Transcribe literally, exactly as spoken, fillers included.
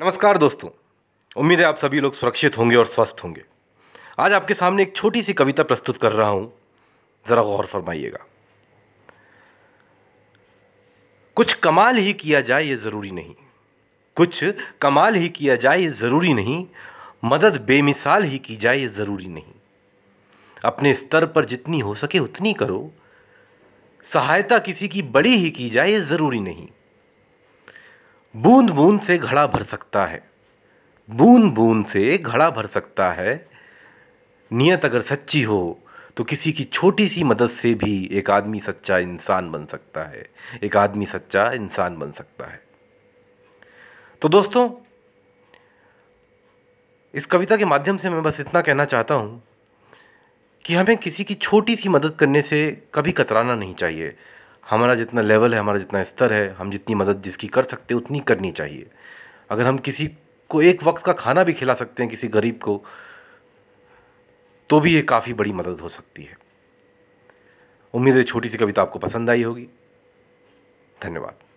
नमस्कार दोस्तों, उम्मीद है आप सभी लोग सुरक्षित होंगे और स्वस्थ होंगे। आज आपके सामने एक छोटी सी कविता प्रस्तुत कर रहा हूँ, ज़रा गौर फरमाइएगा। कुछ कमाल ही किया जाए ये ज़रूरी नहीं, कुछ कमाल ही किया जाए ये ज़रूरी नहीं, मदद बेमिसाल ही की जाए ये ज़रूरी नहीं। अपने स्तर पर जितनी हो सके उतनी करो, सहायता किसी की बड़ी ही की जाए ये ज़रूरी नहीं। बूंद बूंद से घड़ा भर सकता है, बूंद बूंद से घड़ा भर सकता है। नियत अगर सच्ची हो तो किसी की छोटी सी मदद से भी एक आदमी सच्चा इंसान बन सकता है, एक आदमी सच्चा इंसान बन सकता है। तो दोस्तों, इस कविता के माध्यम से मैं बस इतना कहना चाहता हूँ कि हमें किसी की छोटी सी मदद करने से कभी कतराना नहीं चाहिए। हमारा जितना लेवल है, हमारा जितना स्तर है, हम जितनी मदद जिसकी कर सकते हैं उतनी करनी चाहिए। अगर हम किसी को एक वक्त का खाना भी खिला सकते हैं, किसी गरीब को, तो भी ये काफ़ी बड़ी मदद हो सकती है। उम्मीद है छोटी सी कविता आपको पसंद आई होगी। धन्यवाद।